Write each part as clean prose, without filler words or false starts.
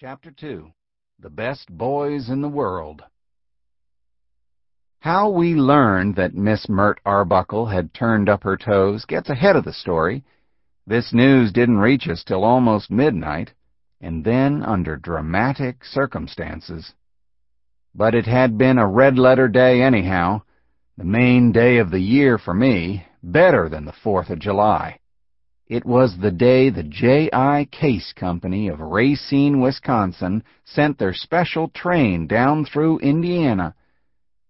Chapter 2. The Best Boys in the World. How we learned that Miss Mert Arbuckle had turned up her toes gets ahead of the story. This news didn't reach us till almost midnight, and then under dramatic circumstances. But it had been a red-letter day anyhow, the main day of the year for me, better than the 4th of July. It was the day the J.I. Case Company of Racine, Wisconsin, sent their special train down through Indiana.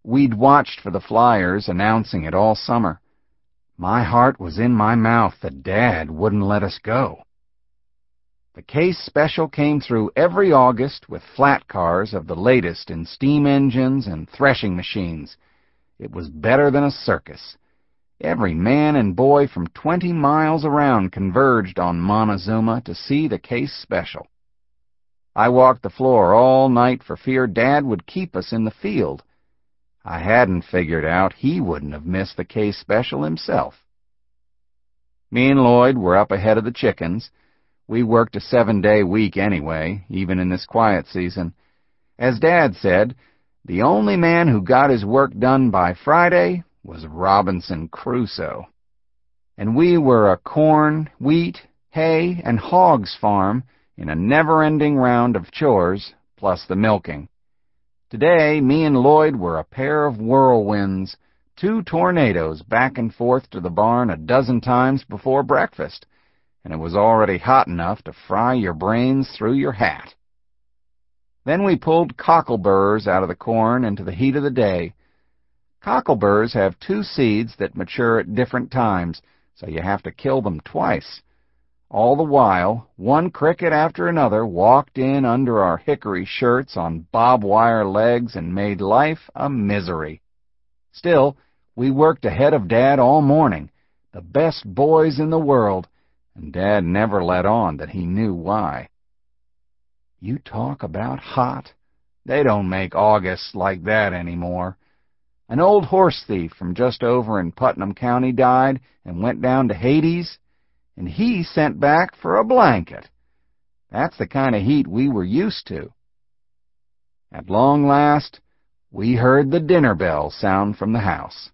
We'd watched for the flyers announcing it all summer. My heart was in my mouth that Dad wouldn't let us go. The Case Special came through every August with flat cars of the latest in steam engines and threshing machines. It was better than a circus. Every man and boy from 20 miles around converged on Montezuma to see the Case Special. I walked the floor all night for fear Dad would keep us in the field. I hadn't figured out he wouldn't have missed the Case Special himself. Me and Lloyd were up ahead of the chickens. We worked a 7-day week anyway, even in this quiet season. As Dad said, the only man who got his work done by Friday was Robinson Crusoe, and we were a corn, wheat, hay, and hogs farm in a never-ending round of chores, plus the milking. Today, me and Lloyd were a pair of whirlwinds, 2 tornadoes back and forth to the barn a dozen times before breakfast, and it was already hot enough to fry your brains through your hat. Then we pulled cockleburrs out of the corn into the heat of the day. Cockleburrs have 2 seeds that mature at different times, so you have to kill them twice. All the while, one cricket after another walked in under our hickory shirts on bob-wire legs and made life a misery. Still, we worked ahead of Dad all morning, the best boys in the world, and Dad never let on that he knew why. You talk about hot. They don't make August like that anymore. An old horse thief from just over in Putnam County died and went down to Hades, and he sent back for a blanket. That's the kind of heat we were used to. At long last, we heard the dinner bell sound from the house.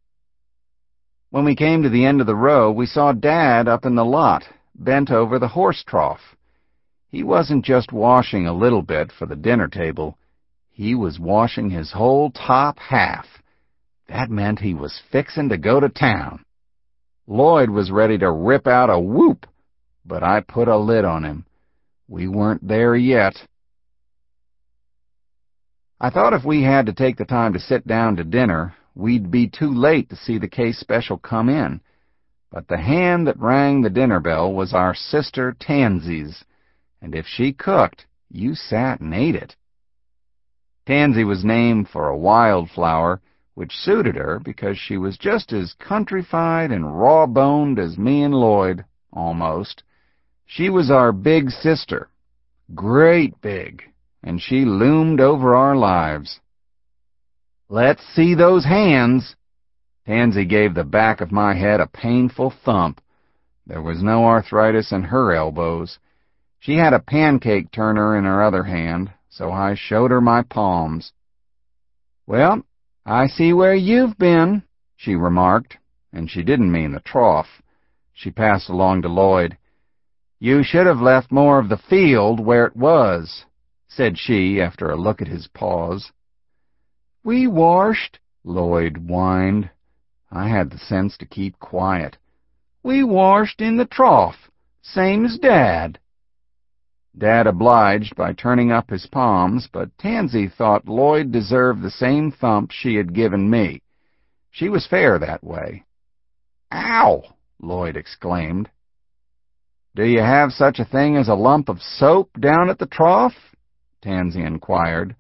When we came to the end of the row, we saw Dad up in the lot, bent over the horse trough. He wasn't just washing a little bit for the dinner table. He was washing his whole top half. That meant he was fixin' to go to town. Lloyd was ready to rip out a whoop, but I put a lid on him. We weren't there yet. I thought if we had to take the time to sit down to dinner, we'd be too late to see the Case Special come in. But the hand that rang the dinner bell was our sister Tansy's, and if she cooked, you sat and ate it. Tansy was named for a wildflower, which suited her because she was just as countrified and raw-boned as me and Lloyd, almost. She was our big sister, great big, and she loomed over our lives. "Let's see those hands!" Tansy gave the back of my head a painful thump. There was no arthritis in her elbows. She had a pancake turner in her other hand, so I showed her my palms. "Well, I see where you've been," she remarked, and she didn't mean the trough. She passed along to Lloyd. "You should have left more of the field where it was," said she after a look at his paws. "We washed," Lloyd whined. I had the sense to keep quiet. "We washed in the trough, same as Dad." Dad obliged by turning up his palms, but Tansy thought Lloyd deserved the same thump she had given me. She was fair that way. "Ow!" Lloyd exclaimed. "Do you have such a thing as a lump of soap down at the trough?" Tansy inquired.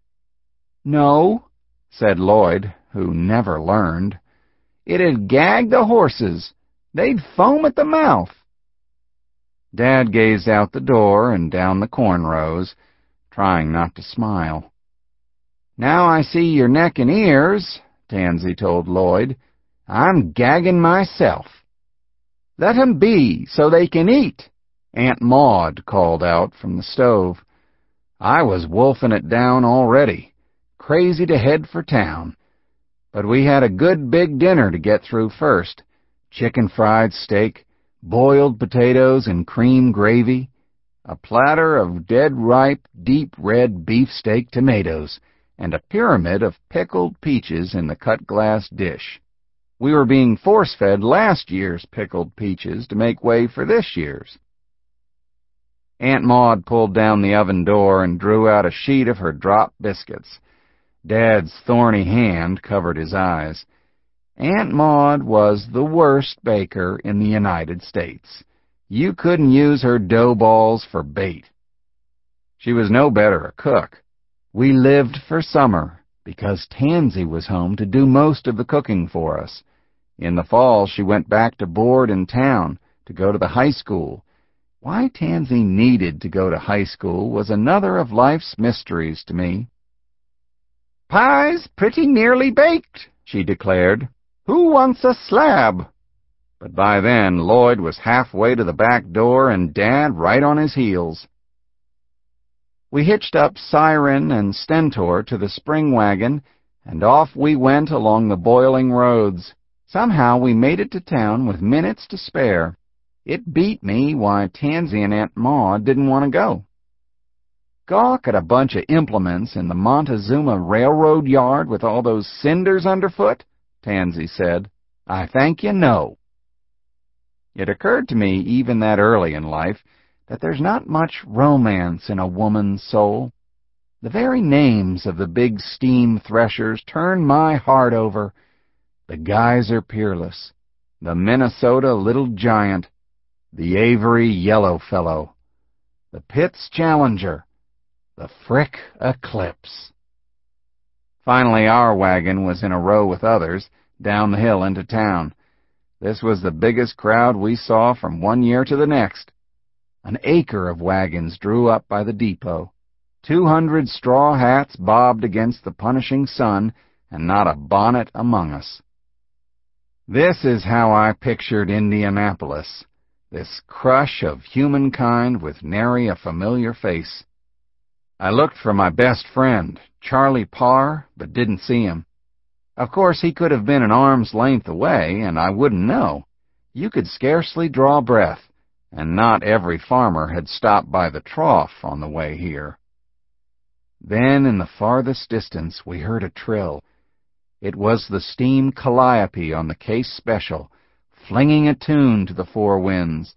"No," said Lloyd, who never learned. "It had gagged the horses. They'd foam at the mouth." Dad gazed out the door and down the corn rows, trying not to smile. "Now I see your neck and ears," Tansy told Lloyd. "I'm gagging myself." "Let 'em be, so they can eat," Aunt Maud called out from the stove. I was wolfing it down already, crazy to head for town. But we had a good big dinner to get through first. Chicken-fried steak, boiled potatoes and cream gravy, a platter of dead-ripe, deep-red beefsteak tomatoes, and a pyramid of pickled peaches in the cut-glass dish. We were being force-fed last year's pickled peaches to make way for this year's. Aunt Maud pulled down the oven door and drew out a sheet of her dropped biscuits. Dad's thorny hand covered his eyes. Aunt Maud was the worst baker in the United States. You couldn't use her dough balls for bait. She was no better a cook. We lived for summer because Tansy was home to do most of the cooking for us. In the fall, she went back to board in town to go to the high school. Why Tansy needed to go to high school was another of life's mysteries to me. "Pie's pretty nearly baked," she declared. "Who wants a slab?" But by then, Lloyd was halfway to the back door and Dad right on his heels. We hitched up Siren and Stentor to the spring wagon, and off we went along the boiling roads. Somehow we made it to town with minutes to spare. It beat me why Tansy and Aunt Maud didn't want to go. Gawk at a bunch of implements in the Montezuma railroad yard with all those cinders underfoot, Tansy said. I thank you, no. It occurred to me, even that early in life, that there's not much romance in a woman's soul. The very names of the big steam threshers turn my heart over. The Geyser Peerless, the Minnesota Little Giant, the Avery Yellow Fellow, the Pitts Challenger, the Frick Eclipse. Finally, our wagon was in a row with others, down the hill into town. This was the biggest crowd we saw from one year to the next. An acre of wagons drew up by the depot. 200 straw hats bobbed against the punishing sun, and not a bonnet among us. This is how I pictured Indianapolis. This crush of humankind with nary a familiar face. I looked for my best friend, Charlie Parr, but didn't see him. Of course, he could have been an arm's length away, and I wouldn't know. You could scarcely draw breath, and not every farmer had stopped by the trough on the way here. Then, in the farthest distance, we heard a trill. It was the steam calliope on the Case Special, flinging a tune to the four winds.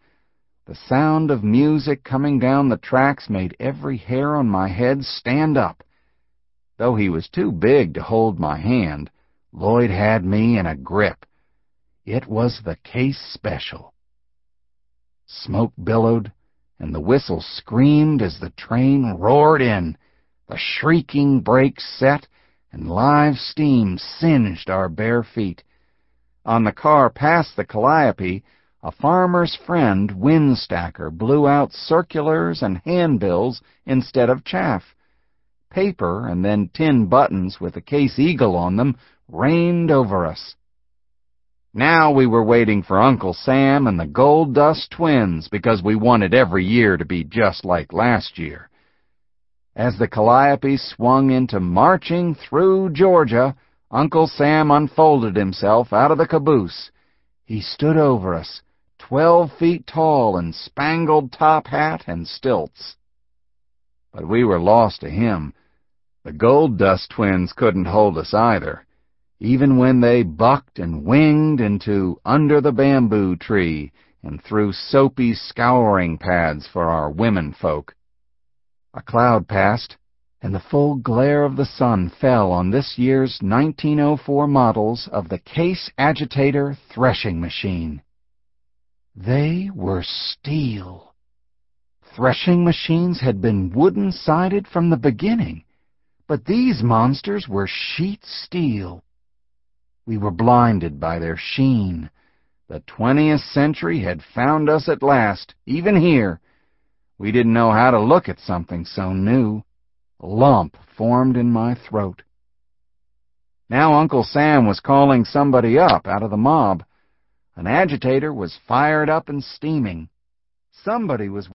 The sound of music coming down the tracks made every hair on my head stand up. Though he was too big to hold my hand, Lloyd had me in a grip. It was the Case Special. Smoke billowed, and the whistle screamed as the train roared in. The shrieking brakes set, and live steam singed our bare feet. On the car past the calliope, a farmer's friend, Windstacker, blew out circulars and handbills instead of chaff. Paper and then tin buttons with a case eagle on them rained over us. Now we were waiting for Uncle Sam and the Gold Dust Twins because we wanted every year to be just like last year. As the calliope swung into Marching Through Georgia, Uncle Sam unfolded himself out of the caboose. He stood over us, 12 feet tall in spangled top hat and stilts. But we were lost to him. The Gold Dust Twins couldn't hold us either, even when they bucked and winged into Under the Bamboo Tree and threw soapy scouring pads for our women folk. A cloud passed, and the full glare of the sun fell on this year's 1904 models of the Case Agitator threshing machine. They were steel. Threshing machines had been wooden-sided from the beginning, but these monsters were sheet steel. We were blinded by their sheen. The 20th century had found us at last, even here. We didn't know how to look at something so new. A lump formed in my throat. Now Uncle Sam was calling somebody up out of the mob. An agitator was fired up and steaming. Somebody was